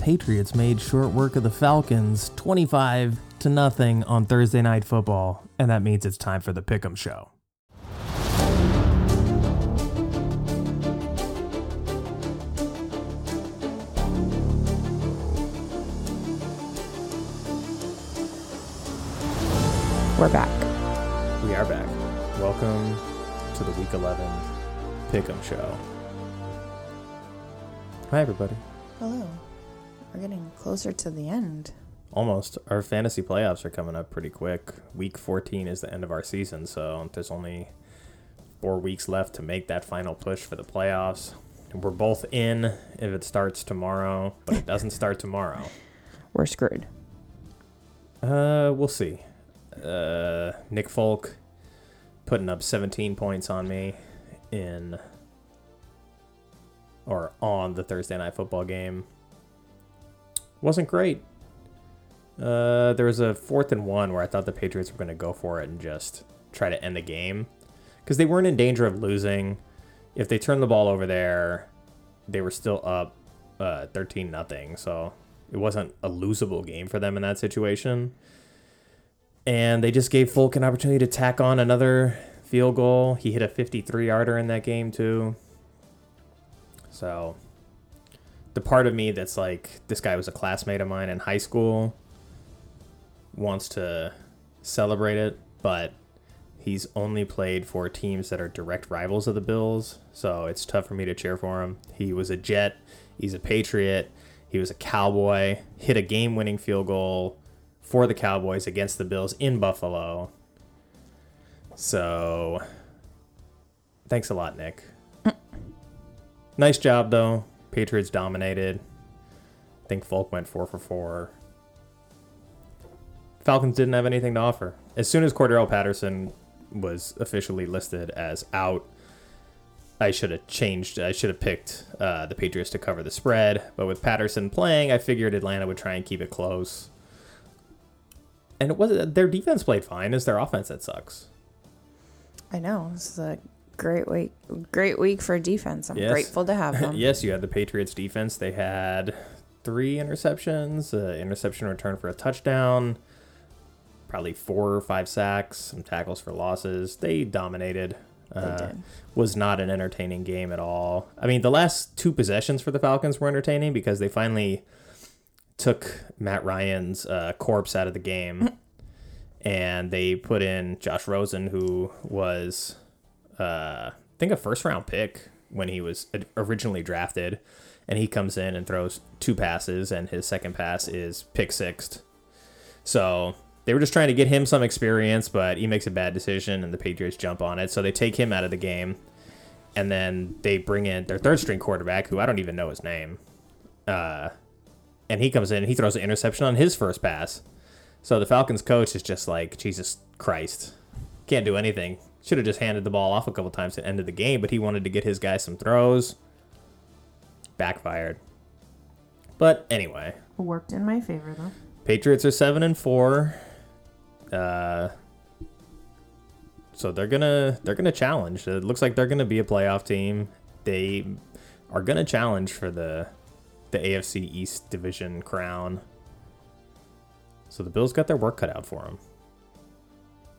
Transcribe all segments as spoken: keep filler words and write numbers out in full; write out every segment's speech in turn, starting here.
Patriots made short work of the Falcons twenty-five to nothing on Thursday Night Football, and that means it's time for the Pick'em Show. We're back. We are back. Welcome to the Week eleven Pick'em Show. Hi, everybody. Hello. We're getting closer to the end. Almost. Our fantasy playoffs are coming up pretty quick. Week fourteen is the end of our season, so there's only four weeks left to make that final push for the playoffs. We're both in if it starts tomorrow, but it doesn't start tomorrow. We're screwed. Uh, we'll see. Uh, Nick Folk putting up seventeen points on me in or on the Thursday Night Football game. Wasn't great. Uh, there was a fourth and one where I thought the Patriots were going to go for it and just try to end the game because they weren't in danger of losing. If they turned the ball over there, they were still up uh, thirteen nothing. So it wasn't a losable game for them in that situation. And they just gave Folk an opportunity to tack on another field goal. He hit a fifty-three yarder in that game, too. So the part of me that's like, this guy was a classmate of mine in high school, wants to celebrate it, but he's only played for teams that are direct rivals of the Bills, so it's tough for me to cheer for him. He was a Jet, he's a Patriot, he was a Cowboy, hit a game-winning field goal for the Cowboys against the Bills in Buffalo. So, thanks a lot, Nick. Nice job, though. Patriots dominated. I think Folk went four for four. Falcons didn't have anything to offer. As soon as Cordarrelle Patterson was officially listed as out, I should have changed. I should have picked uh, the Patriots to cover the spread. But with Patterson playing, I figured Atlanta would try and keep it close. And it wasn't. Their defense played fine. It's their offense that sucks. I know. This is a Great week great week for defense. I'm yes. grateful to have them. Yes, you had the Patriots defense. They had three interceptions, uh, interception return for a touchdown, probably four or five sacks, some tackles for losses. They dominated. Uh, they did. Was not an entertaining game at all. I mean, the last two possessions for the Falcons were entertaining because they finally took Matt Ryan's uh, corpse out of the game, and they put in Josh Rosen, who was Uh, I think a first-round pick when he was originally drafted, and he comes in and throws two passes, and his second pass is pick sixed. So they were just trying to get him some experience, but he makes a bad decision, and the Patriots jump on it. So they take him out of the game, and then they bring in their third-string quarterback, who I don't even know his name, uh, and he comes in and he throws an interception on his first pass. So the Falcons coach is just like, Jesus Christ, can't do anything. Should have just handed the ball off a couple times at the end of the game, but he wanted to get his guy some throws. Backfired. But anyway. Worked in my favor, though. Patriots are seven and four. Uh, so they're going to they're gonna challenge. It looks like they're going to be a playoff team. They are going to challenge for the, the A F C East division crown. So the Bills got their work cut out for them.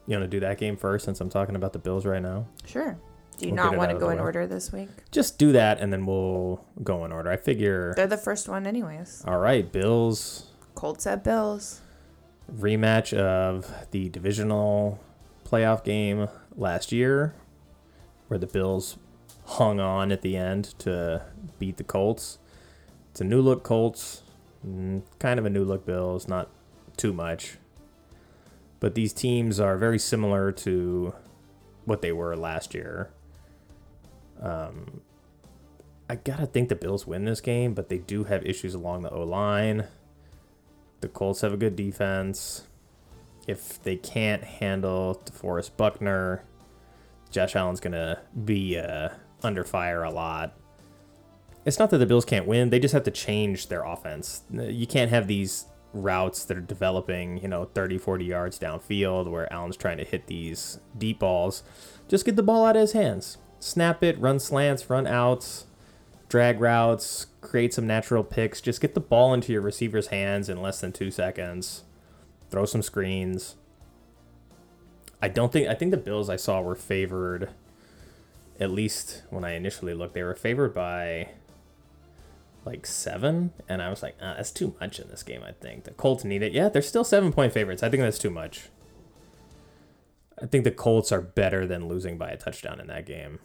You want to do that game first since I'm talking about the Bills right now? Sure. Do you we'll not want to go in order this week? Just do that, and then we'll go in order. I figure they're the first one anyways. All right, Bills. Colts at Bills. Rematch of the divisional playoff game last year where the Bills hung on at the end to beat the Colts. It's a new-look Colts, kind of a new-look Bills, not too much. But these teams are very similar to what they were last year. Um, I gotta think the Bills win this game, but they do have issues along the O-line. the Colts have a good defense. If they can't handle DeForest Buckner, Josh Allen's going to be uh, under fire a lot. It's not that the Bills can't win. They just have to change their offense. You can't have these routes that are developing, you know, thirty, forty yards downfield where Allen's trying to hit these deep balls. Just get the ball out of his hands. Snap it, run slants, run outs, drag routes, create some natural picks. Just get the ball into your receiver's hands in less than two seconds. Throw some screens. I don't think, I think the Bills I saw were favored, at least when I initially looked, they were favored by like seven, and I was like, ah, that's too much in this game, I think. The Colts need it. Yeah, they're still seven-point favorites. I think that's too much. I think the Colts are better than losing by a touchdown in that game.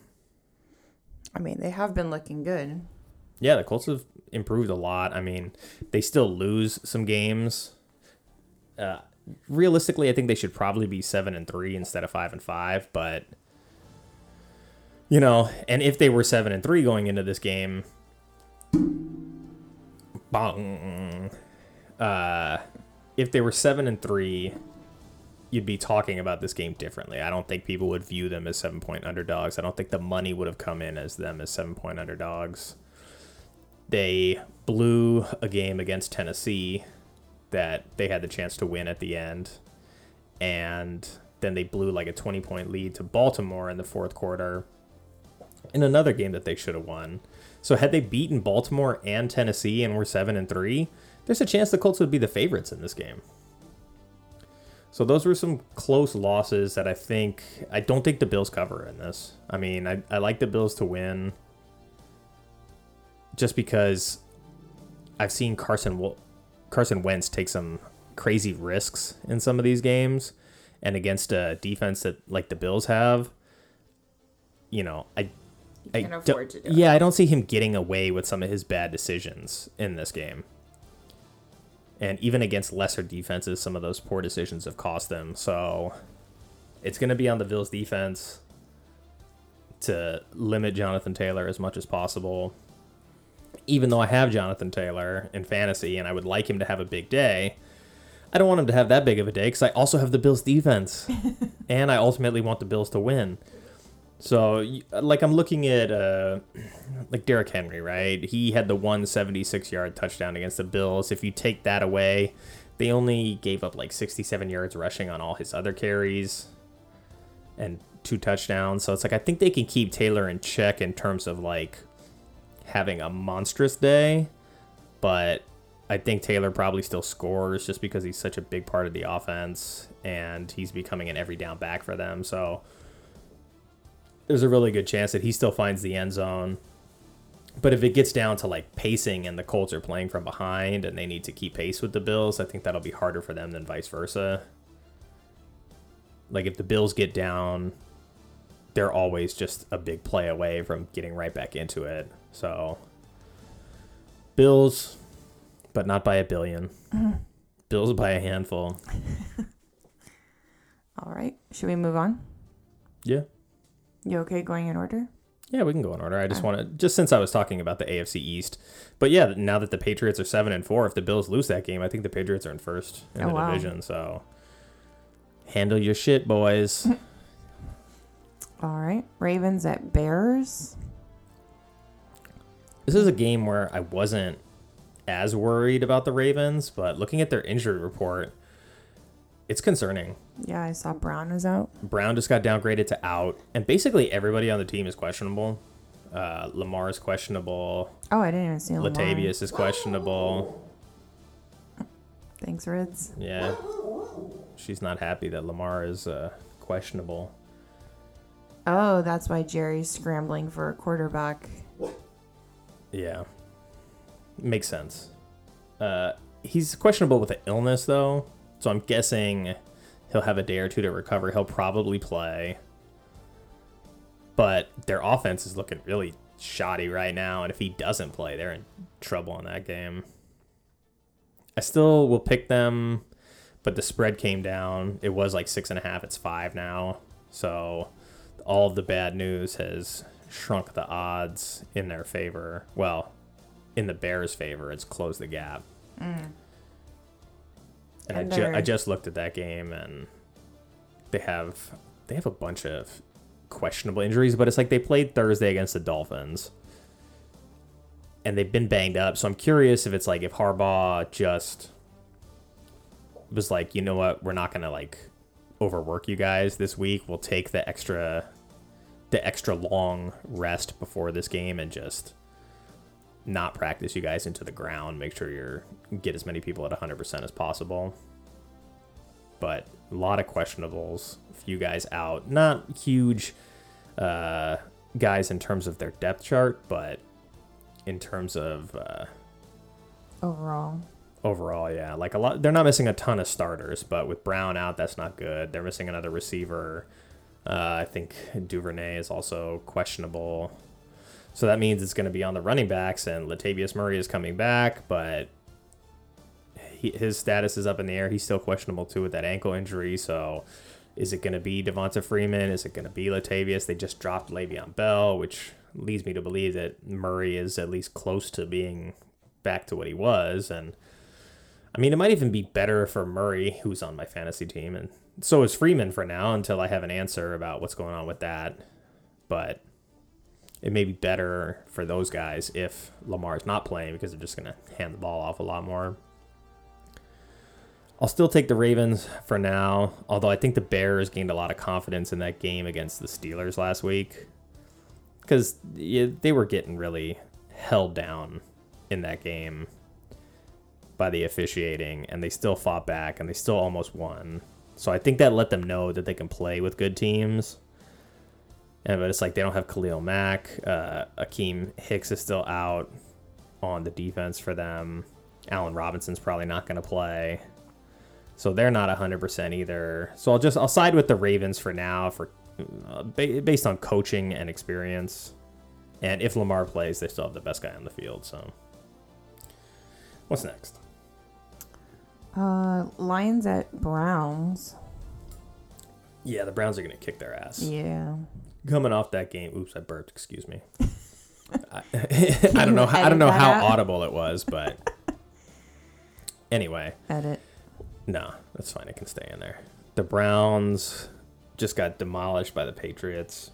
I mean, they have been looking good. Yeah, the Colts have improved a lot. I mean, they still lose some games. Uh, realistically, I think they should probably be seven and three instead of five and five, but, you know, and if they were seven and three going into this game, bong, uh, if they were seven and three, you'd be talking about this game differently. I don't think people would view them as seven-point underdogs. I don't think the money would have come in as them as seven-point underdogs. They blew a game against Tennessee that they had the chance to win at the end. And then they blew like a twenty-point lead to Baltimore in the fourth quarter in another game that they should have won. So had they beaten Baltimore and Tennessee and were seven and three, there's a chance the Colts would be the favorites in this game. So those were some close losses that I think, I don't think the Bills cover in this. I mean, I, I like the Bills to win just because I've seen Carson, Carson Wentz take some crazy risks in some of these games, and against a defense that like the Bills have, you know, I, I can afford to do it. Yeah, I don't see him getting away with some of his bad decisions in this game. And even against lesser defenses, some of those poor decisions have cost them. So it's going to be on the Bills' defense to limit Jonathan Taylor as much as possible. Even though I have Jonathan Taylor in fantasy and I would like him to have a big day, I don't want him to have that big of a day because I also have the Bills' defense. And I ultimately want the Bills to win. So, like, I'm looking at, uh, like, Derrick Henry, right? He had the one hundred seventy-six-yard touchdown against the Bills. If you take that away, they only gave up, like, sixty-seven yards rushing on all his other carries and two touchdowns. So, it's like, I think they can keep Taylor in check in terms of, like, having a monstrous day. But I think Taylor probably still scores just because he's such a big part of the offense, and he's becoming an every-down back for them. So there's a really good chance that he still finds the end zone. But if it gets down to like pacing and the Colts are playing from behind and they need to keep pace with the Bills, I think that'll be harder for them than vice versa. Like if the Bills get down, they're always just a big play away from getting right back into it. So Bills, but not by a billion. Mm-hmm. Bills by a handful. All right. Should we move on? Yeah. You okay going in order? Yeah, we can go in order. I just okay. want to, just since I was talking about the A F C East. But yeah, now that the Patriots are seven and four, if the Bills lose that game, I think the Patriots are in first in oh, the wow. division. So handle your shit, boys. All right. Ravens at Bears. This is a game where I wasn't as worried about the Ravens, but looking at their injury report, it's concerning. Yeah, I saw Brown was out. Brown just got downgraded to out. And basically everybody on the team is questionable. Uh, Lamar is questionable. Oh, I didn't even see Lamar. Latavius is questionable. Thanks, Rids. Yeah. She's not happy that Lamar is uh, questionable. Oh, that's why Jerry's scrambling for a quarterback. Yeah. Makes sense. Uh, he's questionable with an illness, though. So I'm guessing he'll have a day or two to recover. He'll probably play. But their offense is looking really shoddy right now. And if he doesn't play, they're in trouble in that game. I still will pick them, but the spread came down. It was like six and a half. It's five now. So all of the bad news has shrunk the odds in their favor. Well, in the Bears' favor, it's closed the gap. Mm. And, and I, ju- I just looked at that game, and they have they have a bunch of questionable injuries, but it's like they played Thursday against the Dolphins, and they've been banged up. So I'm curious if it's like if Harbaugh just was like, you know what, we're not gonna like overwork you guys this week. We'll take the extra the extra long rest before this game and just not practice you guys into the ground. Make sure you're get as many people at one hundred percent as possible. But a lot of questionables, a few guys out, not huge uh, guys in terms of their depth chart, but in terms of uh, overall, overall, yeah, like a lot. They're not missing a ton of starters, but with Brown out, that's not good. They're missing another receiver. Uh, I think Duvernay is also questionable, so that means it's going to be on the running backs. And Latavius Murray is coming back, but he, his status is up in the air. He's still questionable too with that ankle injury. So, is it going to be Devonta Freeman? Is it going to be Latavius? They just dropped Le'Veon Bell, which leads me to believe that Murray is at least close to being back to what he was. And I mean, it might even be better for Murray, who's on my fantasy team, and so is Freeman for now until I have an answer about what's going on with that. But it may be better for those guys if Lamar's not playing, because they're just going to hand the ball off a lot more. I'll still take the Ravens for now, although I think the Bears gained a lot of confidence in that game against the Steelers last week, because they were getting really held down in that game by the officiating, and they still fought back, and they still almost won. So I think that let them know that they can play with good teams. And but it's like they don't have Khalil Mack. Uh, Akeem Hicks is still out on the defense for them. Allen Robinson's probably not going to play, so they're not one hundred percent either. So I'll just I'll side with the Ravens for now for. Uh, based on coaching and experience, and if Lamar plays, they still have the best guy on the field. So, what's next? Uh, Lions at Browns. Yeah, the Browns are gonna kick their ass. Yeah. Coming off that game, oops, I burped. Excuse me. I, I don't know. I don't know how out? audible it was, but anyway. Edit. No, that's fine. It can stay in there. The Browns just got demolished by the Patriots.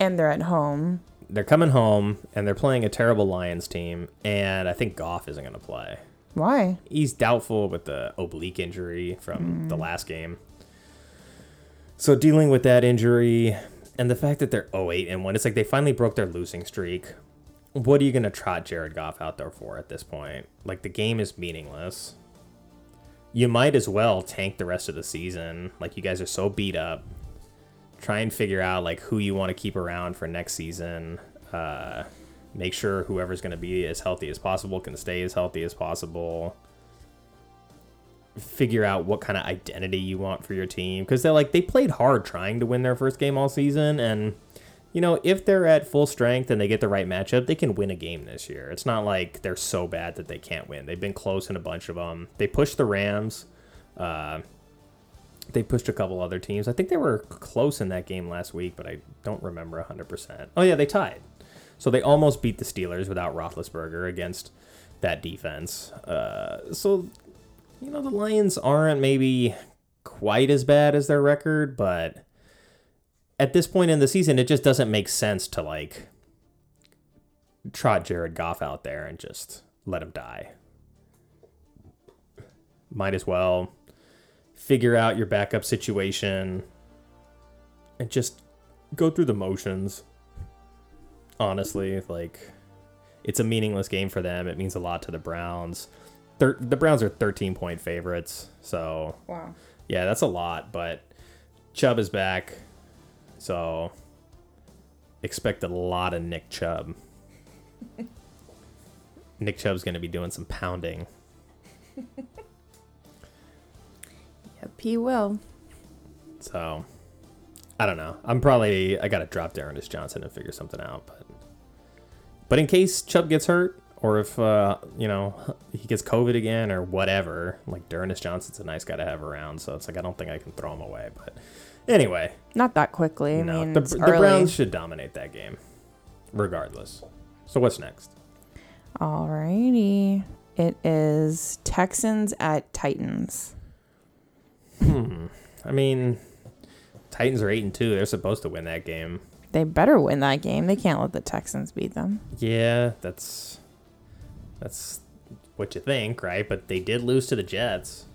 And they're at home. They're coming home, and they're playing a terrible Lions team, and I think Goff isn't going to play. Why? He's doubtful with the oblique injury from mm. the last game. So dealing with that injury and the fact that they're oh eight and one, it's like they finally broke their losing streak. What are you going to trot Jared Goff out there for at this point? Like, the game is meaningless. You might as well tank the rest of the season. Like, you guys are so beat up. Try and figure out, like, who you want to keep around for next season. Uh, make sure whoever's going to be as healthy as possible can stay as healthy as possible. Figure out what kind of identity you want for your team. Because they're like, they played hard trying to win their first game all season. And, you know, if they're at full strength and they get the right matchup, they can win a game this year. It's not like they're so bad that they can't win. They've been close in a bunch of them. They pushed the Rams. Uh, they pushed a couple other teams. I think they were close in that game last week, but I don't remember one hundred percent. Oh, yeah, they tied. So they almost beat the Steelers without Roethlisberger against that defense. Uh, so, you know, the Lions aren't maybe quite as bad as their record, but at this point in the season, it just doesn't make sense to, like, trot Jared Goff out there and just let him die. Might as well figure out your backup situation and just go through the motions. Honestly, like, it's a meaningless game for them. It means a lot to the Browns. Thir- the Browns are thirteen-point favorites, so... Wow. Yeah, that's a lot, but Chubb is back. So, expect a lot of Nick Chubb. Nick Chubb's going to be doing some pounding. Yep, he will. So, I don't know. I'm probably, I got to drop D'Ernest Johnson and figure something out. But, but in case Chubb gets hurt, or if, uh, you know, he gets COVID again or whatever, like, D'Ernest Johnson's a nice guy to have around. So, it's like, I don't think I can throw him away, but... Anyway. Not that quickly. I no, mean, the, the Browns should dominate that game, regardless. So what's next? All righty. It is Texans at Titans. Hmm. I mean, Titans are eight and two. They're supposed to win that game. They better win that game. They can't let the Texans beat them. Yeah, that's that's what you think, right? But they did lose to the Jets.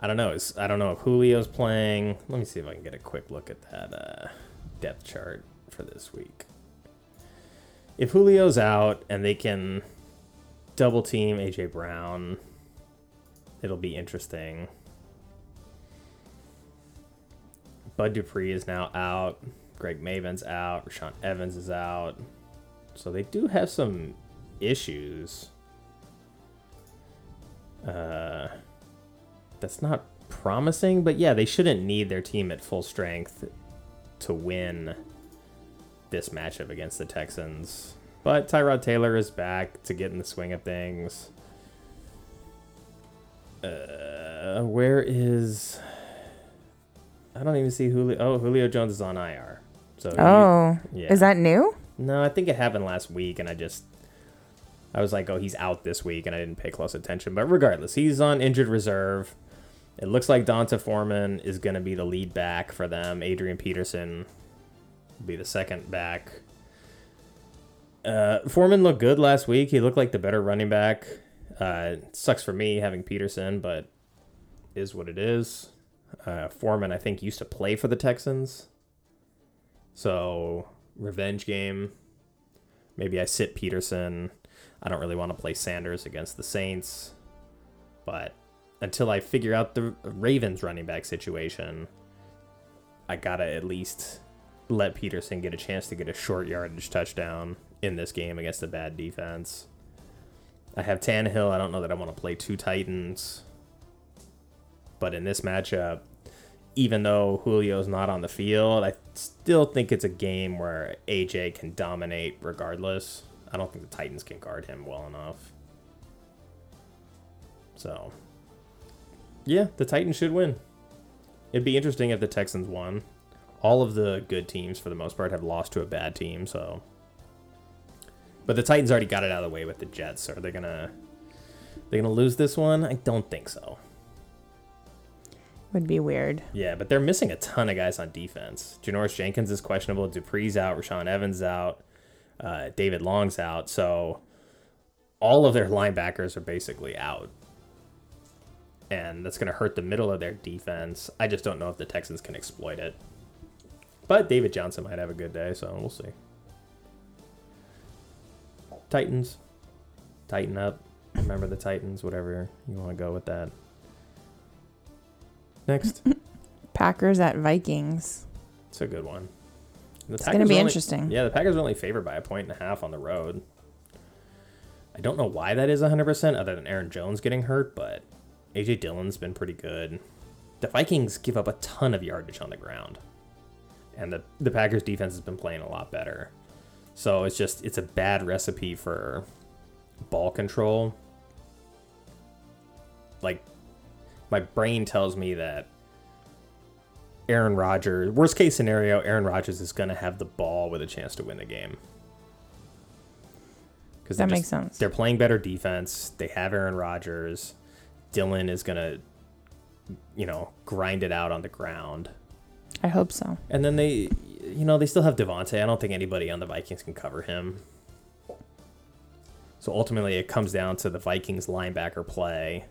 I don't know. It's, I don't know if Julio's playing. Let me see if I can get a quick look at that uh, depth chart for this week. If Julio's out and they can double team A J Brown, it'll be interesting. Bud Dupree is now out. Greg Maven's out. Rashawn Evans is out. So they do have some issues. Uh, that's not promising, but yeah, they shouldn't need their team at full strength to win this matchup against the Texans. But Tyrod Taylor is back to get in the swing of things. Uh, where is... I don't even see Julio. Oh, Julio Jones is on I R. So oh, he, yeah. Is that new? No, I think it happened last week, and I just, I was like, oh, he's out this week, and I didn't pay close attention. But regardless, he's on injured reserve. It looks like Donta Foreman is going to be the lead back for them. Adrian Peterson will be the second back. Uh, Foreman looked good last week. He looked like the better running back. Uh, sucks for me having Peterson, but is what it is. Uh, Foreman, I think, used to play for the Texans. So, revenge game. Maybe I sit Peterson. I don't really want to play Sanders against the Saints. But until I figure out the Ravens running back situation, I got to at least let Peterson get a chance to get a short yardage touchdown in this game against a bad defense. I have Tannehill. I don't know that I want to play two Titans. But in this matchup, even though Julio's not on the field, I still think it's a game where A J can dominate regardless. I don't think the Titans can guard him well enough. So, yeah, the Titans should win. It'd be interesting if the Texans won. All of the good teams, for the most part, have lost to a bad team, so... But the Titans already got it out of the way with the Jets, so are they gonna, they gonna lose this one? I don't think so. Would be weird. Yeah, but they're missing a ton of guys on defense. Janoris Jenkins is questionable. Dupree's out. Rashawn Evans out. Uh, David Long's out. So all of their linebackers are basically out. And that's going to hurt the middle of their defense. I just don't know if the Texans can exploit it. But David Johnson might have a good day, so we'll see. Titans. Tighten up. Remember the Titans, whatever you want to go with that. Next. Packers at Vikings. It's a good one. The it's going to be only, interesting. Yeah, the Packers are only favored by a point and a half on the road. I don't know why that is one hundred percent other than Aaron Jones getting hurt, but A J Dillon's been pretty good. The Vikings give up a ton of yardage on the ground. And the, the Packers defense has been playing a lot better. So it's just, it's a bad recipe for ball control. Like, my brain tells me that Aaron Rodgers, worst case scenario, Aaron Rodgers is going to have the ball with a chance to win the game. That just, makes sense. They're playing better defense. They have Aaron Rodgers. Dylan is going to, you know, grind it out on the ground. I hope so. And then they, you know, they still have Devonta. I don't think anybody on the Vikings can cover him. So ultimately it comes down to the Vikings linebacker play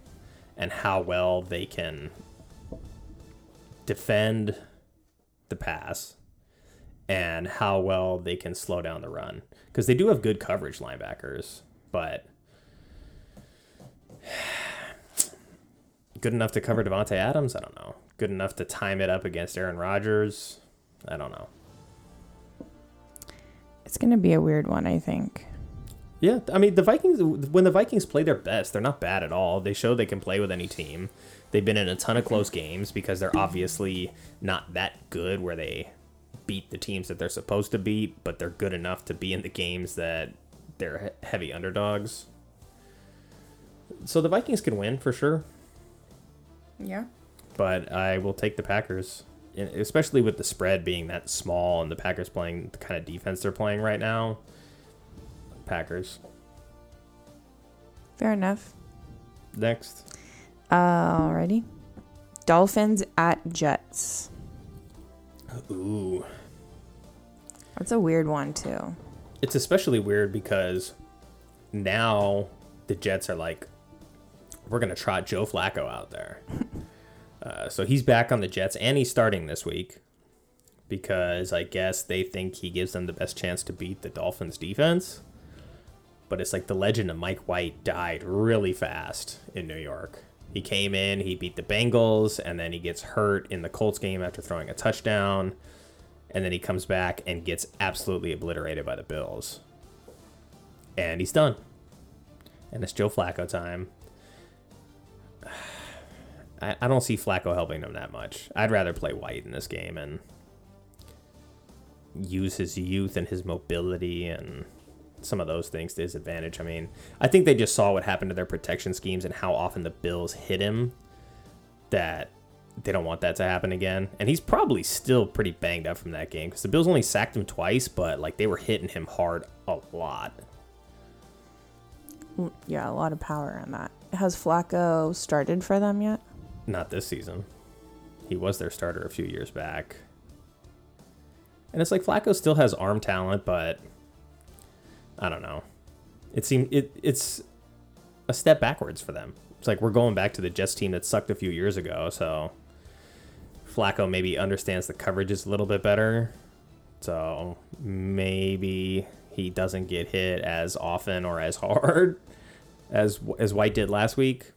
and how well they can defend the pass and how well they can slow down the run. Because they do have good coverage linebackers, but good enough to cover Devontae Adams? I don't know. Good enough to time it up against Aaron Rodgers? I don't know. It's going to be a weird one, I think. Yeah, I mean, the Vikings, when the Vikings play their best, they're not bad at all. They show they can play with any team. They've been in a ton of close games because they're obviously not that good where they beat the teams that they're supposed to beat, but they're good enough to be in the games that they're heavy underdogs. So the Vikings can win for sure. Yeah. But I will take the Packers, especially with the spread being that small and the Packers playing the kind of defense they're playing right now. Packers. Fair enough. Next. Alrighty. Dolphins at Jets. Ooh. That's a weird one, too. It's especially weird because now the Jets are like, we're going to trot Joe Flacco out there. uh, so he's back on the Jets, and he's starting this week because I guess they think he gives them the best chance to beat the Dolphins' defense. But it's like the legend of Mike White died really fast in New York. He came in, he beat the Bengals, and then he gets hurt in the Colts game after throwing a touchdown. And then he comes back and gets absolutely obliterated by the Bills. And he's done. And it's Joe Flacco time. I, I don't see Flacco helping them that much. I'd rather play White in this game and use his youth and his mobility and some of those things to his advantage. I mean, I think they just saw what happened to their protection schemes and how often the Bills hit him, that they don't want that to happen again. And he's probably still pretty banged up from that game because the Bills only sacked him twice, but like they were hitting him hard a lot. Yeah, a lot of power on that. Has Flacco started for them yet? Not this season. He was their starter a few years back. And it's like Flacco still has arm talent, but I don't know. It seemed it it's a step backwards for them. It's like we're going back to the Jets team that sucked a few years ago, so Flacco maybe understands the coverages a little bit better. So maybe he doesn't get hit as often or as hard as as White did last week.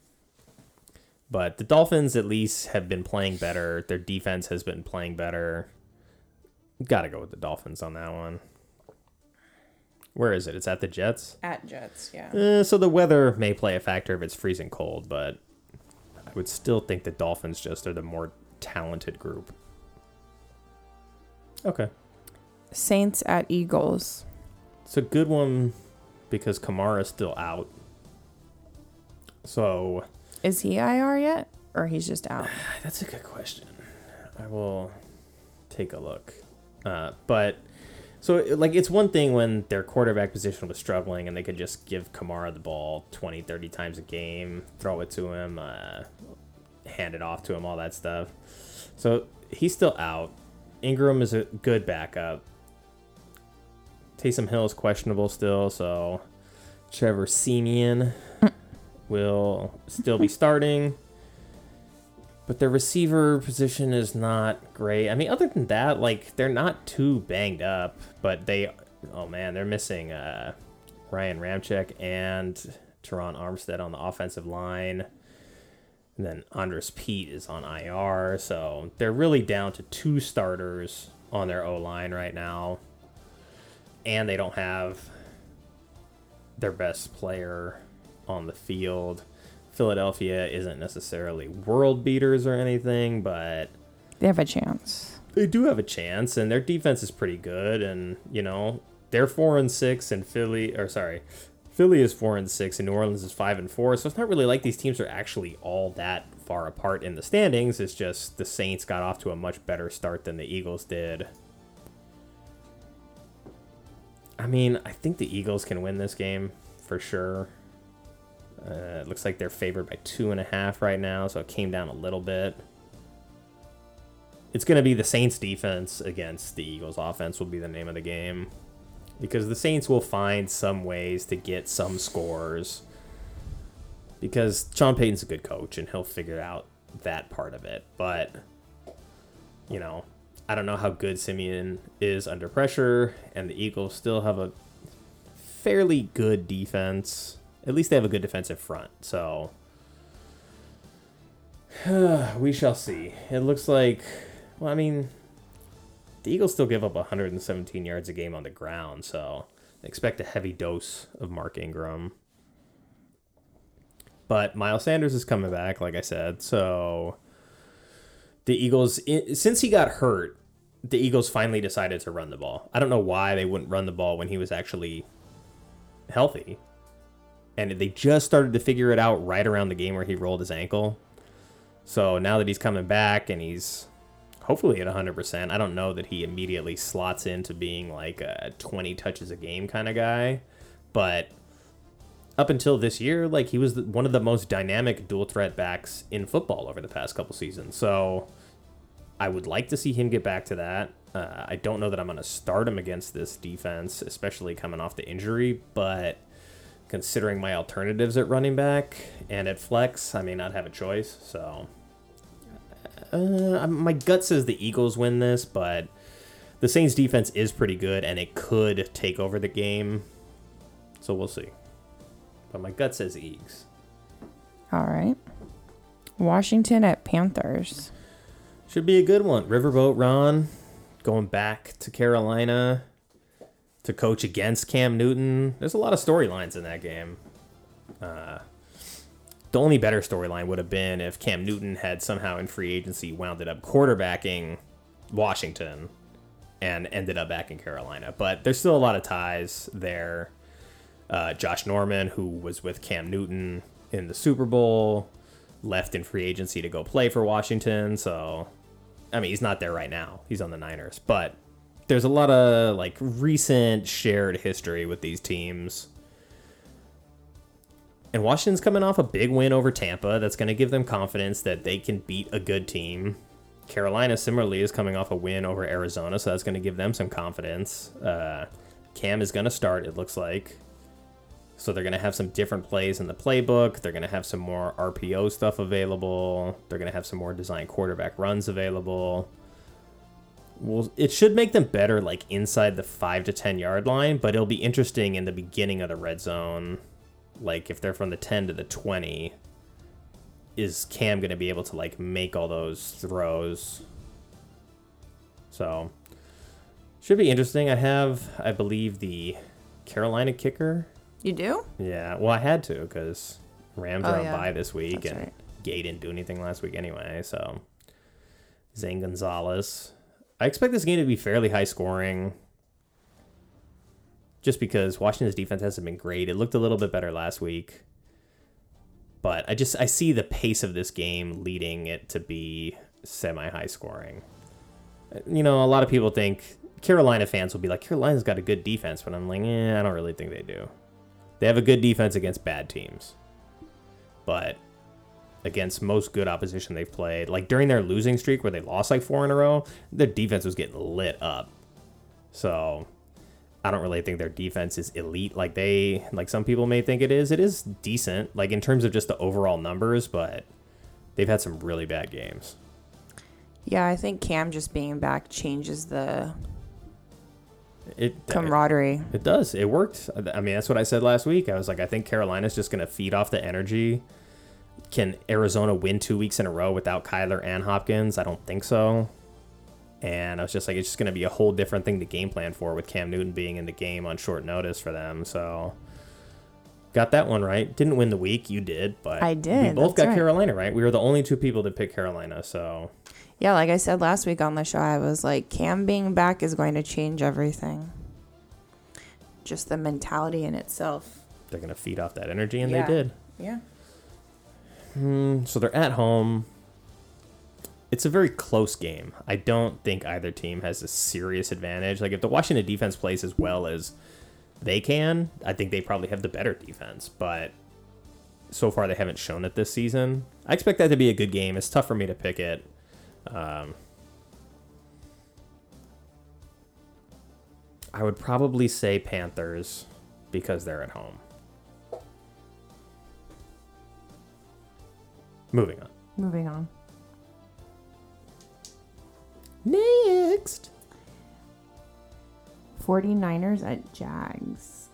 But the Dolphins at least have been playing better. Their defense has been playing better. Got to go with the Dolphins on that one. Where is it? It's at the Jets? At Jets, yeah. Uh, so the weather may play a factor if it's freezing cold, but I would still think the Dolphins just are the more talented group. Okay. Saints at Eagles. It's a good one because Kamara's still out. So is he I R yet? Or he's just out? That's a good question. I will take a look. Uh, but so, like, it's one thing when their quarterback position was struggling and they could just give Kamara the ball twenty, thirty times a game, throw it to him, uh, hand it off to him, all that stuff. So, he's still out. Ingram is a good backup. Taysom Hill is questionable still, so Trevor Siemian will still be starting. But their receiver position is not great. I mean, other than that, like, they're not too banged up, but they, oh man, they're missing uh, Ryan Ramczyk and Teron Armstead on the offensive line. And then Andres Pete is on I R, so they're really down to two starters on their O-line right now. And they don't have their best player on the field. Philadelphia isn't necessarily world beaters or anything, but they have a chance. They do have a chance, and their defense is pretty good. And you know, they're four and six, and Philly, or sorry, Philly is four and six, and New Orleans is five and four. So it's not really like these teams are actually all that far apart in the standings. It's just the Saints got off to a much better start than the Eagles did. I mean, I think the Eagles can win this game for sure. Uh, it looks like they're favored by two and a half right now, so it came down a little bit. It's going to be the Saints defense against the Eagles offense will be the name of the game, because the Saints will find some ways to get some scores, because Sean Payton's a good coach and he'll figure out that part of it. But, you know, I don't know how good Siemian is under pressure, and the Eagles still have a fairly good defense. At least they have a good defensive front, so we shall see. It looks like, well, I mean, the Eagles still give up one hundred seventeen yards a game on the ground, so expect a heavy dose of Mark Ingram. But Miles Sanders is coming back, like I said, so the Eagles, since he got hurt, the Eagles finally decided to run the ball. I don't know why they wouldn't run the ball when he was actually healthy. And they just started to figure it out right around the game where he rolled his ankle. So now that he's coming back and he's hopefully at one hundred percent, I don't know that he immediately slots into being like a twenty touches a game kind of guy. But up until this year, like, he was one of the most dynamic dual threat backs in football over the past couple seasons. So I would like to see him get back to that. Uh, I don't know that I'm going to start him against this defense, especially coming off the injury, but considering my alternatives at running back and at flex, I may not have a choice. So uh, my gut says the Eagles win this, but the Saints defense is pretty good and it could take over the game. So we'll see. But my gut says Eagles. All right. Washington at Panthers. Should be a good one. Riverboat Ron going back to Carolina to coach against Cam Newton. There's a lot of storylines in that game. Uh, the only better storyline would have been if Cam Newton had somehow in free agency wound up quarterbacking Washington and ended up back in Carolina. But there's still a lot of ties there. Uh, Josh Norman, who was with Cam Newton in the Super Bowl, left in free agency to go play for Washington. So, I mean, he's not there right now. He's on the Niners. But there's a lot of, like, recent shared history with these teams. And Washington's coming off a big win over Tampa. That's going to give them confidence that they can beat a good team. Carolina, similarly, is coming off a win over Arizona. So that's going to give them some confidence. Uh, Cam is going to start, it looks like. So they're going to have some different plays in the playbook. They're going to have some more R P O stuff available. They're going to have some more design quarterback runs available. Well, it should make them better, like, inside the five to ten yard line, but it'll be interesting in the beginning of the red zone. Like, if they're from the ten to the twenty, is Cam going to be able to, like, make all those throws? So, should be interesting. I have, I believe, the Carolina kicker. You do? Yeah. Well, I had to because Rams oh, are on yeah. bye this week. That's and right. Gay didn't do anything last week anyway. So, Zane Gonzalez. I expect this game to be fairly high scoring just because Washington's defense hasn't been great. It looked a little bit better last week. But I just I see the pace of this game leading it to be semi-high scoring. You know, a lot of people think Carolina fans will be like, Carolina's got a good defense. But I'm like, eh, I don't really think they do. They have a good defense against bad teams, but against most good opposition they've played, like during their losing streak where they lost like four in a row, their defense was getting lit up. So I don't really think their defense is elite like they, like some people may think it is. It is decent, like in terms of just the overall numbers, but they've had some really bad games. Yeah, I think Cam just being back changes the... It, camaraderie. It, it does. It worked. I mean, that's what I said last week. I was like, I think Carolina's just going to feed off the energy. Can Arizona win two weeks in a row without Kyler and Hopkins? I don't think so. And I was just like, it's just going to be a whole different thing to game plan for with Cam Newton being in the game on short notice for them. So got that one right. Didn't win the week. You did, but I did. We both that's got right. Carolina right. We were the only two people that picked Carolina. So. Yeah, like I said last week on the show, I was like, Cam being back is going to change everything. Just the mentality in itself. They're going to feed off that energy, and yeah. they did. Yeah. Mm, so they're at home. It's a very close game. I don't think either team has a serious advantage. Like, if the Washington defense plays as well as they can, I think they probably have the better defense, but so far they haven't shown it this season. I expect that to be a good game. It's tough for me to pick it. Um, I would probably say Panthers because they're at home. Moving on. Moving on. Next. forty-niners at Jags.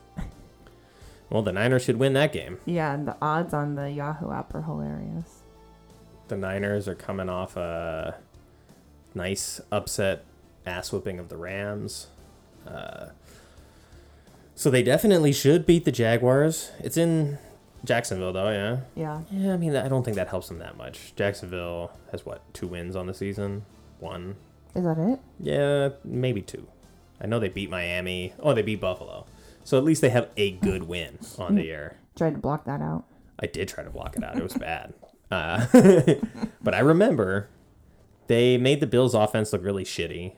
Well, the Niners should win that game. Yeah, and the odds on the Yahoo app are hilarious. The Niners are coming off a nice upset ass-whipping of the Rams. Uh, so they definitely should beat the Jaguars. It's in Jacksonville, though, yeah? Yeah. Yeah, I mean, I don't think that helps them that much. Jacksonville has, what, two wins on the season? One. Is that it? Yeah, maybe two. I know they beat Miami. Oh, they beat Buffalo. So at least they have a good win on the year. Tried to block that out. I did try to block it out. It was bad. Uh, but I remember they made the Bills offense look really shitty,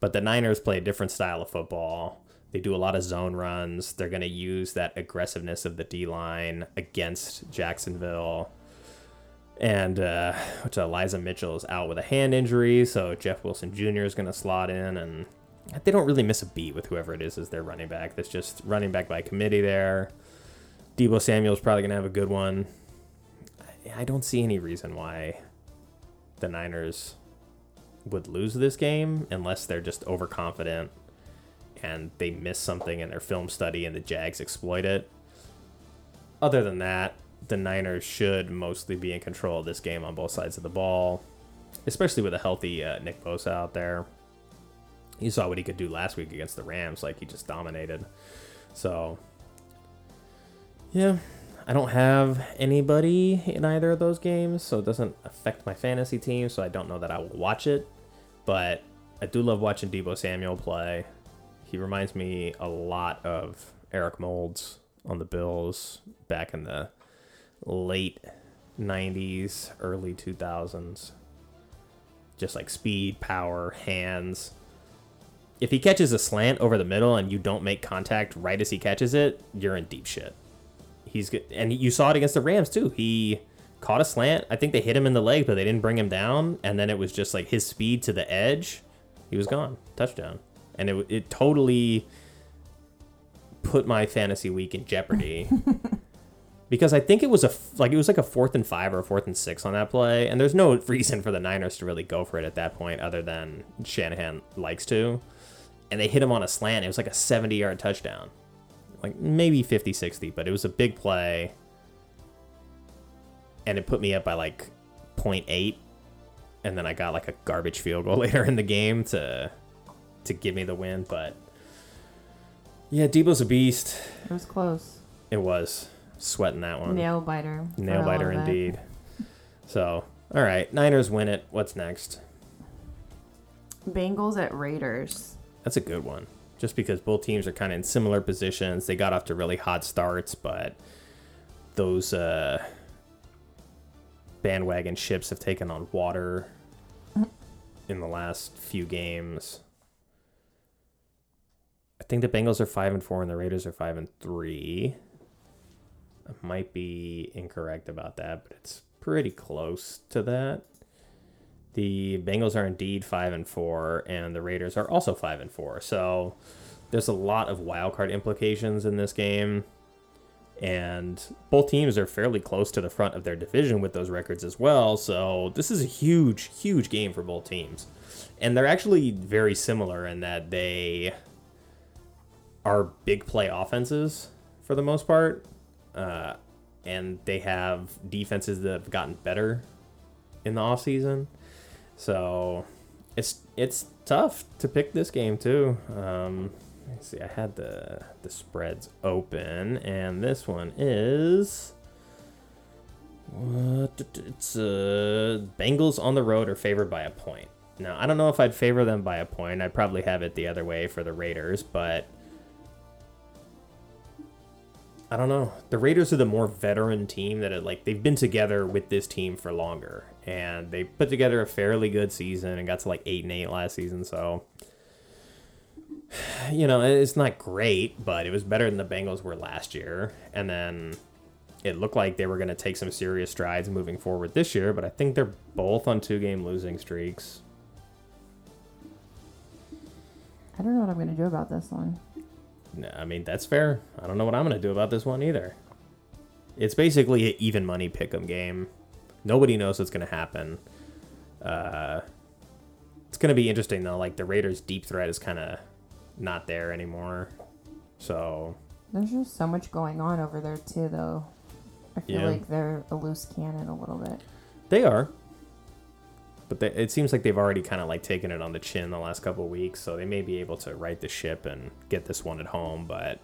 but the Niners play a different style of football. They do a lot of zone runs. They're going to use that aggressiveness of the D-line against Jacksonville. And uh, Elijah Mitchell is out with a hand injury, so Jeff Wilson Junior is going to slot in. And they don't really miss a beat with whoever it is as their running back. That's just running back by committee there. Debo Samuel is probably going to have a good one. I don't see any reason why the Niners would lose this game unless they're just overconfident and they miss something in their film study and the Jags exploit it. Other than that, the Niners should mostly be in control of this game on both sides of the ball, especially with a healthy uh, Nick Bosa out there. You saw what he could do last week against the Rams. Like, he just dominated. So, yeah, I don't have anybody in either of those games, so it doesn't affect my fantasy team, so I don't know that I will watch it. But I do love watching Debo Samuel play. He reminds me a lot of Eric Moulds on the Bills back in the late nineties, early two thousands. Just like speed, power, hands. If he catches a slant over the middle and you don't make contact right as he catches it, you're in deep shit. He's good. And you saw it against the Rams, too. He caught a slant. I think they hit him in the leg, but they didn't bring him down. And then it was just like his speed to the edge. He was gone. Touchdown. And it it totally put my fantasy week in jeopardy. Because I think it was a, like, it was like a fourth and five or a fourth and six on that play. And there's no reason for the Niners to really go for it at that point other than Shanahan likes to. And they hit him on a slant. It was like a seventy-yard touchdown. Like, maybe fifty, sixty, but it was a big play, and it put me up by, like, point eight, and then I got, like, a garbage field goal later in the game to to give me the win, but, yeah, Debo's a beast. It was close. It was. Sweating that one. Nail-biter. Nail-biter, indeed. So, all right, Niners win it. What's next? Bengals at Raiders. That's a good one. Just because both teams are kind of in similar positions. They got off to really hot starts, but those uh, bandwagon ships have taken on water in the last few games. I think the Bengals are five and four and the Raiders are five and three. I might be incorrect about that, but it's pretty close to that. The Bengals are indeed five and four, and the Raiders are also five and four. So there's a lot of wild card implications in this game, and both teams are fairly close to the front of their division with those records as well. So this is a huge, huge game for both teams, and they're actually very similar in that they are big play offenses for the most part, uh, and they have defenses that have gotten better in the offseason. So it's it's tough to pick this game, too. Um, let's see, I had the, the spreads open, and this one is... What, it's uh, Bengals on the road are favored by a point. Now, I don't know if I'd favor them by a point. I'd probably have it the other way for the Raiders, but... I don't know. The Raiders are the more veteran team that it, like, they've been together with this team for longer, and they put together a fairly good season and got to like eight and eight last season. So, you know, it's not great, but it was better than the Bengals were last year. And then it looked like they were going to take some serious strides moving forward this year, but I think they're both on two game losing streaks. I don't know what I'm going to do about this one. No, I mean, that's fair. I don't know what I'm going to do about this one either. It's basically an even money pick'em game. Nobody knows what's going to happen. Uh, it's going to be interesting, though. Like, the Raiders' deep threat is kind of not there anymore. So... There's just so much going on over there, too, though. I feel yeah. like they're a loose cannon a little bit. They are. But they, it seems like they've already kind of like taken it on the chin the last couple of weeks, so they may be able to right the ship and get this one at home. But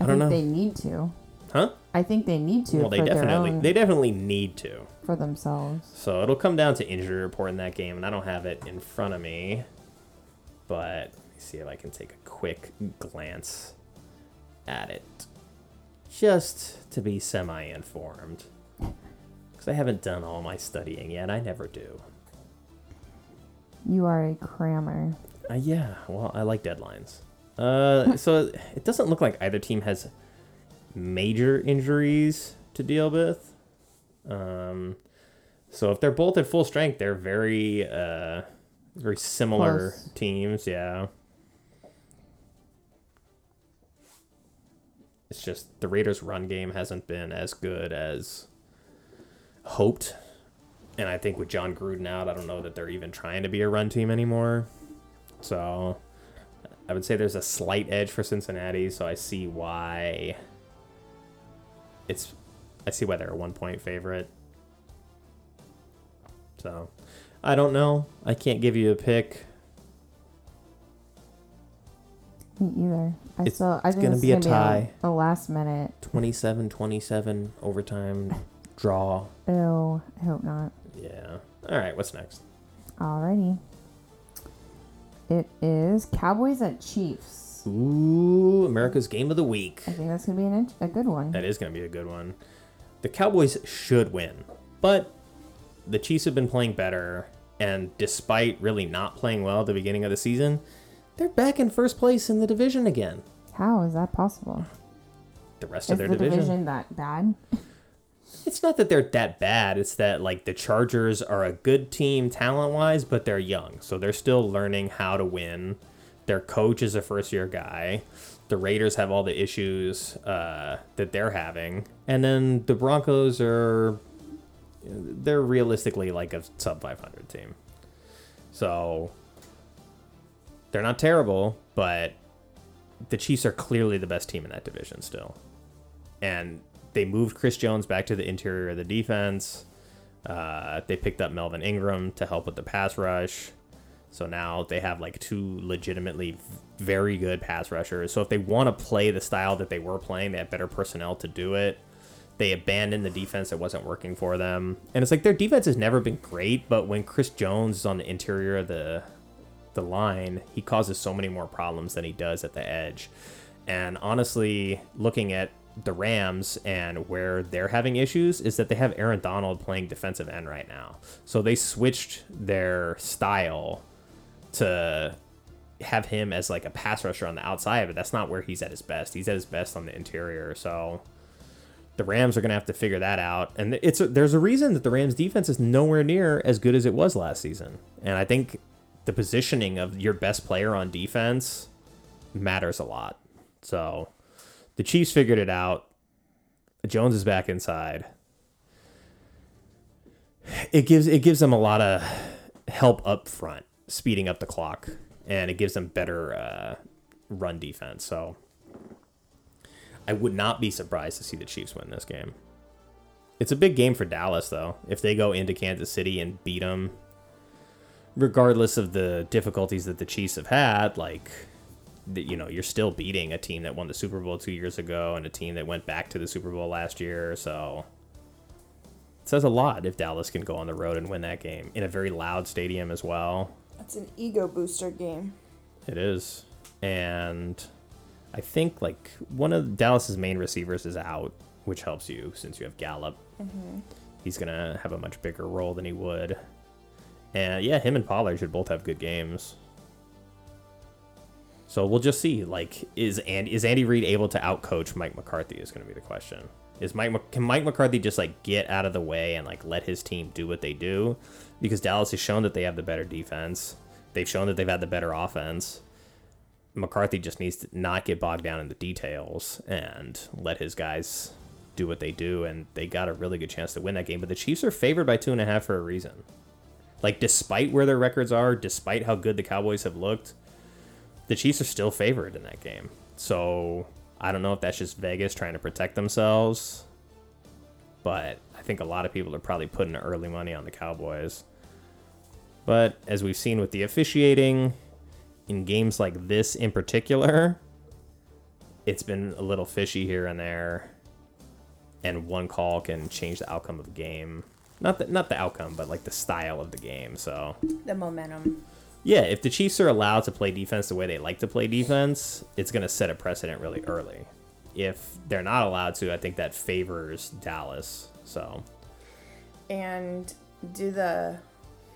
I, I don't think know. They need to, huh? I think they need to. Well, they for definitely, their own, they definitely need to for themselves. So it'll come down to injury report in that game, and I don't have it in front of me. But let me see if I can take a quick glance at it, just to be semi-informed. I haven't done all my studying yet. I never do. You are a crammer. Uh, yeah. Well, I like deadlines. Uh, so it doesn't look like either team has major injuries to deal with. Um, so if they're both at full strength, they're very, uh, very similar Close. teams. Yeah. It's just the Raiders' run game hasn't been as good as hoped. And I think with John Gruden out, I don't know that they're even trying to be a run team anymore. So I would say there's a slight edge for Cincinnati, so I see why it's I see why they're a one-point favorite. So I don't know. I can't give you a pick. Me either. I it's still, I it's going to be a tie. A last minute. twenty-seven twenty-seven overtime draw. Ew, I hope not. Yeah. All right, what's next? Alrighty. It is Cowboys at Chiefs. Ooh, America's Game of the Week. I think that's going to be an int- a good one. That is going to be a good one. The Cowboys should win, but the Chiefs have been playing better, and despite really not playing well at the beginning of the season, they're back in first place in the division again. How is that possible? The rest is of their the division. Is the division that bad? It's not that they're that bad. It's that, like, the Chargers are a good team talent-wise, but they're young. So they're still learning how to win. Their coach is a first-year guy. The Raiders have all the issues uh, that they're having. And then the Broncos are... They're realistically, like, a sub five hundred team. So... They're not terrible, but the Chiefs are clearly the best team in that division still. And they moved Chris Jones back to the interior of the defense. Uh, they picked up Melvin Ingram to help with the pass rush. So now they have like two legitimately very good pass rushers. So if they want to play the style that they were playing, they have better personnel to do it. They abandoned the defense that wasn't working for them. And it's like their defense has never been great, but when Chris Jones is on the interior of the... the line, he causes so many more problems than he does at the edge. And honestly, looking at the Rams and where they're having issues is that they have Aaron Donald playing defensive end right now. So they switched their style to have him as like a pass rusher on the outside, but that's not where he's at his best. He's at his best on the interior. So the Rams are going to have to figure that out. And it's a, there's a reason that the Rams defense is nowhere near as good as it was last season. And I think the positioning of your best player on defense matters a lot. So the Chiefs figured it out. Jones is back inside. It gives it gives them a lot of help up front, speeding up the clock, and it gives them better uh, run defense. So I would not be surprised to see the Chiefs win this game. It's a big game for Dallas, though. If they go into Kansas City and beat them, regardless of the difficulties that the Chiefs have had, like, you know, you're still beating a team that won the Super Bowl two years ago and a team that went back to the Super Bowl last year. So it says a lot if Dallas can go on the road and win that game in a very loud stadium as well. It's an ego booster game. It is. And I think, like, one of Dallas's main receivers is out, which helps you since you have Gallup. Mm-hmm. He's going to have a much bigger role than he would. And, yeah, him and Pollard should both have good games. So we'll just see. Like, is Andy, is Andy Reid able to outcoach Mike McCarthy is going to be the question. Is Mike Can Mike McCarthy just, like, get out of the way and, like, let his team do what they do? Because Dallas has shown that they have the better defense. They've shown that they've had the better offense. McCarthy just needs to not get bogged down in the details and let his guys do what they do. And they got a really good chance to win that game. But the Chiefs are favored by two and a half for a reason. Like, despite where their records are, despite how good the Cowboys have looked, the Chiefs are still favored in that game. So, I don't know if that's just Vegas trying to protect themselves, but I think a lot of people are probably putting early money on the Cowboys. But, as we've seen with the officiating, in games like this in particular, it's been a little fishy here and there, and one call can change the outcome of the game. Not the, not the outcome, but like the style of the game. So the momentum. Yeah, if the Chiefs are allowed to play defense the way they like to play defense, it's going to set a precedent really early. If they're not allowed to, I think that favors Dallas. So. And do the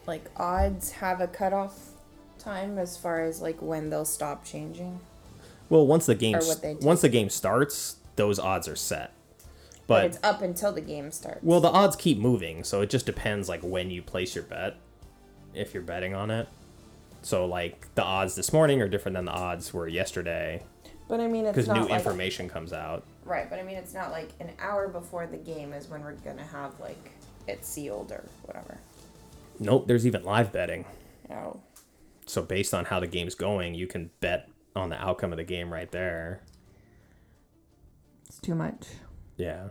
like odds have a cutoff time as far as like when they'll stop changing? Well, once the game once the game starts, those odds are set. But, but it's up until the game starts. Well, the odds keep moving, so it just depends like when you place your bet, if you're betting on it. So like the odds this morning are different than the odds were yesterday. But I mean, it's because new like, information comes out. Right, but I mean, it's not like an hour before the game is when we're gonna have like it sealed or whatever. Nope, there's even live betting. Oh. So based on how the game's going, you can bet on the outcome of the game right there. It's too much. Yeah.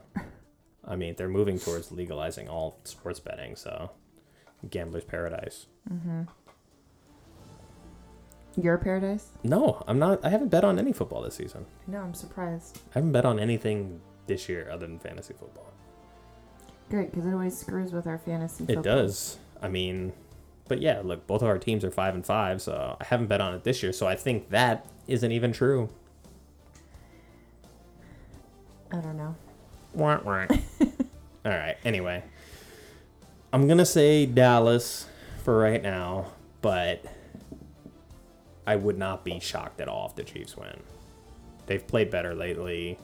I mean, they're moving towards legalizing all sports betting, so gambler's paradise. Mm-hmm. Your paradise? No, I'm not. I haven't bet on any football this season. No, I'm surprised. I haven't bet on anything this year other than fantasy football. Great, because it always screws with our fantasy football. It does. I mean, but yeah, look, both of our teams are five and five, so I haven't bet on it this year, so I think that isn't even true. I don't know. Wah, wah. All right, anyway. I'm going to say Dallas for right now, but I would not be shocked at all if the Chiefs win. They've played better lately,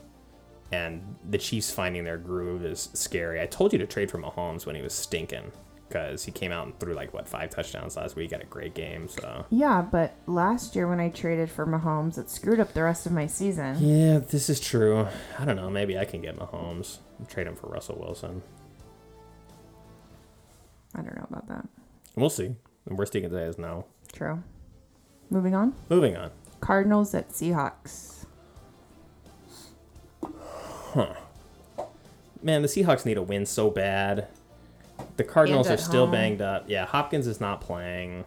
and the Chiefs finding their groove is scary. I told you to trade for Mahomes when he was stinking, because he came out and threw, like, what, five touchdowns last week at a great game, so. Yeah, but last year when I traded for Mahomes, it screwed up the rest of my season. Yeah, this is true. I don't know. Maybe I can get Mahomes and trade him for Russell Wilson. I don't know about that. We'll see. The worst he can say is no. True. Moving on? Moving on. Cardinals at Seahawks. Huh. Man, the Seahawks need a win so bad. The Cardinals are still home. Banged up. Yeah, Hopkins is not playing.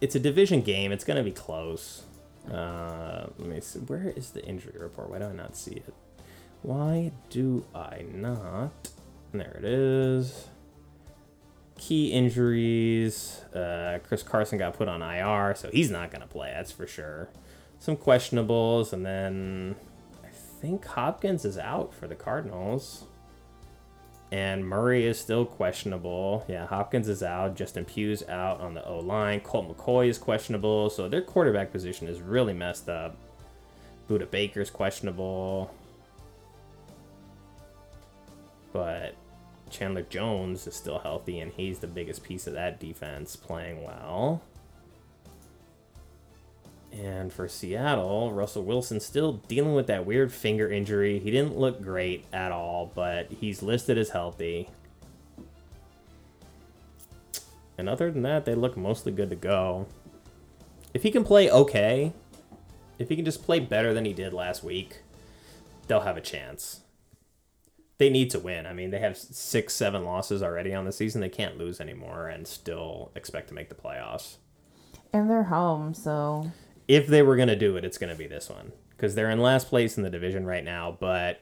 It's a division game. It's going to be close. Uh, let me see. Where is the injury report? Why do I not see it? Why do I not? There it is. Key injuries. Uh, Chris Carson got put on I R, so he's not going to play. That's for sure. Some questionables, and then I think Hopkins is out for the Cardinals. And Murray is still questionable. Yeah, Hopkins is out. Justin Pugh's out on the O-line. Colt McCoy is questionable. So their quarterback position is really messed up. Buda Baker's questionable. But Chandler Jones is still healthy, and he's the biggest piece of that defense playing well. And for Seattle, Russell Wilson still dealing with that weird finger injury. He didn't look great at all, but he's listed as healthy. And other than that, they look mostly good to go. If he can play okay, if he can just play better than he did last week, they'll have a chance. They need to win. I mean, they have six, seven losses already on the season. They can't lose anymore and still expect to make the playoffs. And they're home, so if they were going to do it, it's going to be this one. Because they're in last place in the division right now, but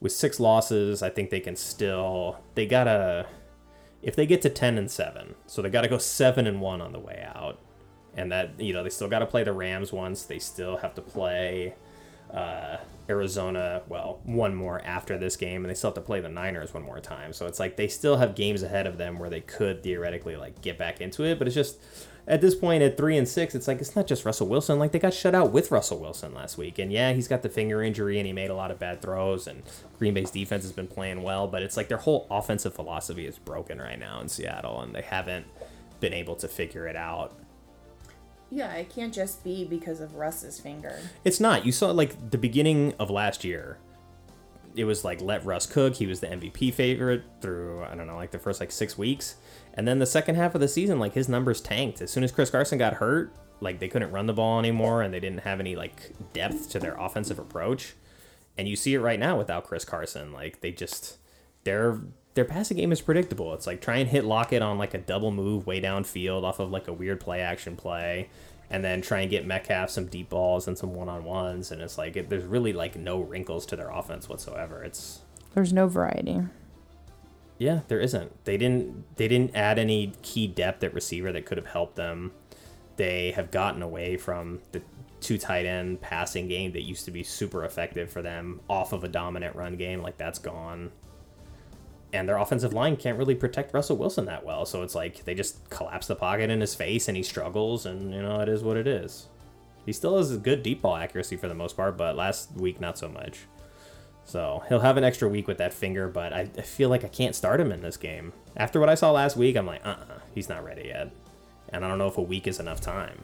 with six losses, I think they can still, they got to, if they get to ten and seven, so they got to go seven and one on the way out. And that, you know, they still got to play the Rams once. They still have to play uh, Arizona, well, one more after this game, and they still have to play the Niners one more time. So it's like they still have games ahead of them where they could theoretically, like, get back into it, but it's just, at this point, at three and six, it's like it's not just Russell Wilson. Like, they got shut out with Russell Wilson last week. And, yeah, he's got the finger injury, and he made a lot of bad throws, and Green Bay's defense has been playing well. But it's like their whole offensive philosophy is broken right now in Seattle, and they haven't been able to figure it out. Yeah, it can't just be because of Russ's finger. It's not. You saw, like, the beginning of last year, it was like, let Russ cook. He was the M V P favorite through, I don't know, like the first like six weeks. And then the second half of the season, like, his numbers tanked. As soon as Chris Carson got hurt, like, they couldn't run the ball anymore, and they didn't have any, like, depth to their offensive approach. And you see it right now without Chris Carson. Like, they just, their their passing game is predictable. It's like, try and hit Lockett on, like, a double move way downfield off of, like, a weird play-action play, and then try and get Metcalf some deep balls and some one-on-ones, and it's like, it, there's really, like, no wrinkles to their offense whatsoever. It's There's no variety. Yeah, there isn't. They didn't they didn't add any key depth at receiver that could have helped them. They have gotten away from the two tight end passing game that used to be super effective for them off of a dominant run game. Like, that's gone. And their offensive line can't really protect Russell Wilson that well. So it's like they just collapse the pocket in his face and he struggles, and, you know, it is what it is. He still has a good deep ball accuracy for the most part, but last week, not so much. So he'll have an extra week with that finger, but I, I feel like I can't start him in this game. After what I saw last week, I'm like, uh-uh, he's not ready yet. And I don't know if a week is enough time.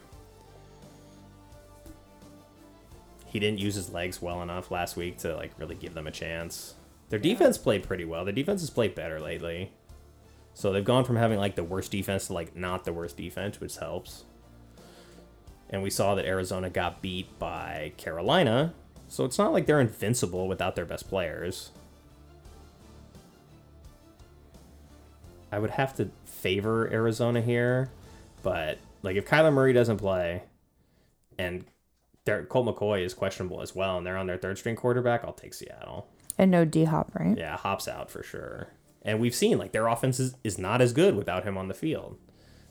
He didn't use his legs well enough last week to like really give them a chance. Their defense played pretty well. Their defense has played better lately. So they've gone from having like the worst defense to like not the worst defense, which helps. And we saw that Arizona got beat by Carolina. So it's not like they're invincible without their best players. I would have to favor Arizona here, but like if Kyler Murray doesn't play and Colt McCoy is questionable as well and they're on their third string quarterback, I'll take Seattle. And no D-Hop, right? Yeah, Hop's out for sure. And we've seen like their offense is, is not as good without him on the field.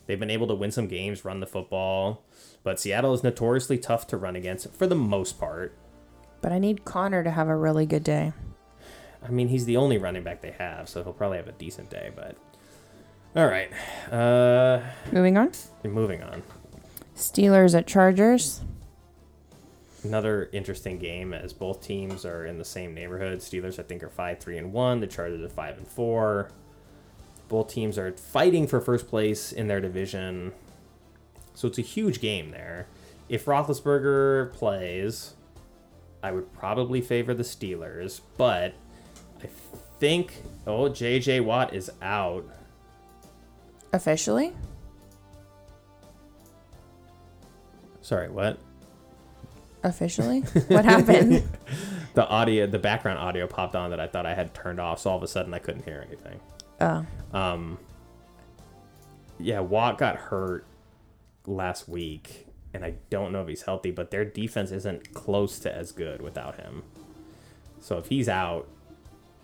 They've been able to win some games, run the football, but Seattle is notoriously tough to run against for the most part. But I need Connor to have a really good day. I mean, he's the only running back they have, so he'll probably have a decent day, but... All right. Uh, moving on? Moving on. Steelers at Chargers. Another interesting game as both teams are in the same neighborhood. Steelers, I think, are five three and one. The Chargers are five and four. Both teams are fighting for first place in their division. So it's a huge game there. If Roethlisberger plays... I would probably favor the Steelers, but I think, oh, J J. Watt is out. Officially? Sorry, what? Officially? What happened? The audio, the background audio popped on that I thought I had turned off, so all of a sudden I couldn't hear anything. Oh. Um. Yeah, Watt got hurt last week. And I don't know if he's healthy, but their defense isn't close to as good without him. So if he's out,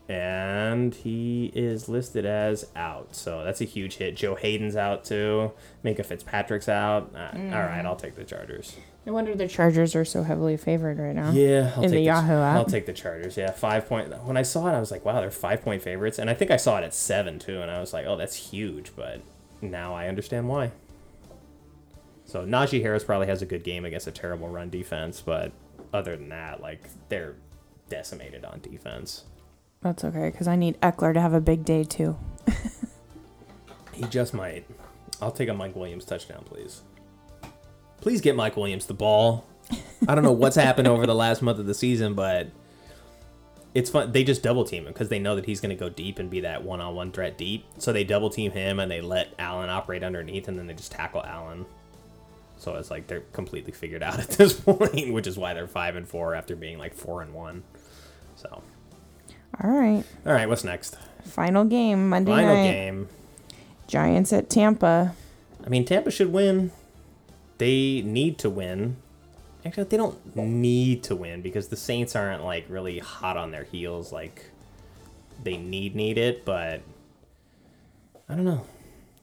and he is listed as out, so that's a huge hit. Joe Hayden's out too. Minka Fitzpatrick's out. Uh, mm. All right, I'll take the Chargers. No wonder the Chargers are so heavily favored right now. Yeah, I'll in take the, the Yahoo app. I'll take the Chargers. Yeah, five point. When I saw it, I was like, wow, they're five point favorites, and I think I saw it at seven too, and I was like, oh, that's huge. But now I understand why. So Najee Harris probably has a good game against a terrible run defense, but other than that, like, they're decimated on defense. That's okay, because I need Eckler to have a big day, too. He just might. I'll take a Mike Williams touchdown, please. Please get Mike Williams the ball. I don't know what's happened over the last month of the season, but it's fun. They just double-team him because they know that he's going to go deep and be that one-on-one threat deep. So they double-team him, and they let Allen operate underneath, and then they just tackle Allen. So it's like they're completely figured out at this point, which is why they're five and four after being like four and one. So, all right, all right. What's next? Final game Monday night. Final game. Giants at Tampa. I mean, Tampa should win. They need to win. Actually, they don't need to win because the Saints aren't like really hot on their heels. Like they need need it, but I don't know.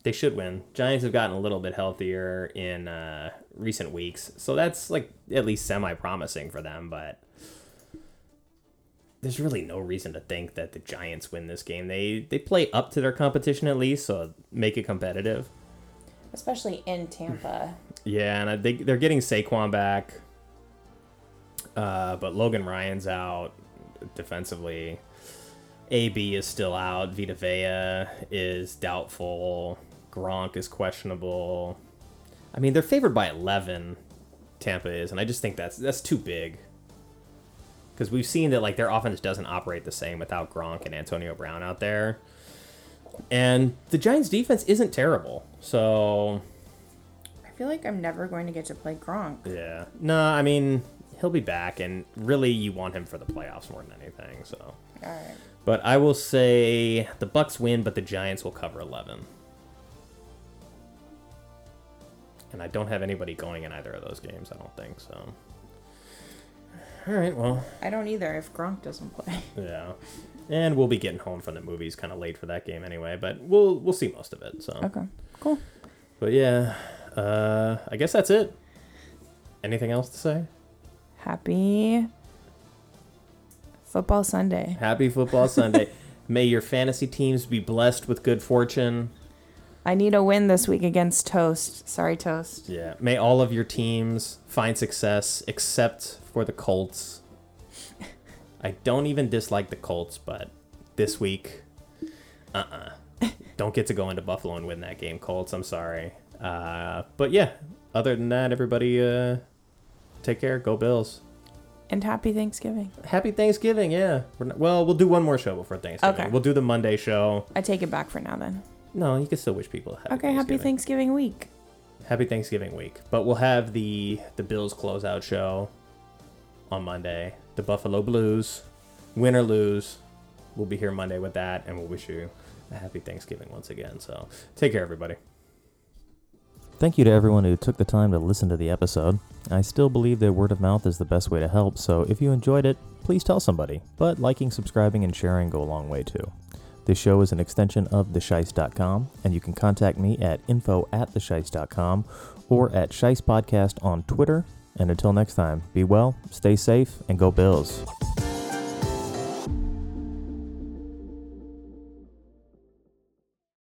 They should win. Giants have gotten a little bit healthier in uh, recent weeks, so that's like at least semi-promising for them, but there's really no reason to think that the Giants win this game. They they play up to their competition at least, so make it competitive. Especially in Tampa. Yeah, and they, they're getting Saquon back, uh, but Logan Ryan's out defensively. A B is still out. Vita Vea is doubtful. Gronk is questionable. I mean, they're favored by eleven, Tampa is, and I just think that's that's too big. Because we've seen that like their offense doesn't operate the same without Gronk and Antonio Brown out there. And the Giants' defense isn't terrible, so... I feel like I'm never going to get to play Gronk. Yeah. No, I mean, he'll be back, and really you want him for the playoffs more than anything, so... All right. But I will say the Bucks win, but the Giants will cover eleven. And I don't have anybody going in either of those games, I don't think, so. All right, well. I don't either if Gronk doesn't play. Yeah. And we'll be getting home from the movies kind of late for that game anyway, but we'll we'll see most of it, so. Okay, cool. But yeah, uh, I guess that's it. Anything else to say? Happy Football Sunday. Happy Football Sunday. May your fantasy teams be blessed with good fortune. I need a win this week against Toast. Sorry, Toast. Yeah. May all of your teams find success except for the Colts. I don't even dislike the Colts, but this week, uh-uh. Don't get to go into Buffalo and win that game, Colts. I'm sorry. Uh, but yeah, other than that, everybody uh, take care. Go Bills. And happy Thanksgiving. Happy Thanksgiving, yeah. We're not, well, we'll do one more show before Thanksgiving. Okay. We'll do the Monday show. I take it back for now, then. No, you can still wish people a happy Thanksgiving. Okay, happy Thanksgiving week. Happy Thanksgiving week. But we'll have the, the Bills closeout show on Monday. The Buffalo Blues, win or lose. We'll be here Monday with that, and we'll wish you a happy Thanksgiving once again. So take care, everybody. Thank you to everyone who took the time to listen to the episode. I still believe that word of mouth is the best way to help, so if you enjoyed it, please tell somebody. But liking, subscribing, and sharing go a long way too. This show is an extension of the scheist dot com, and you can contact me at info at the scheist dot com or at Scheist Podcast on Twitter. And until next time, be well, stay safe, and go Bills.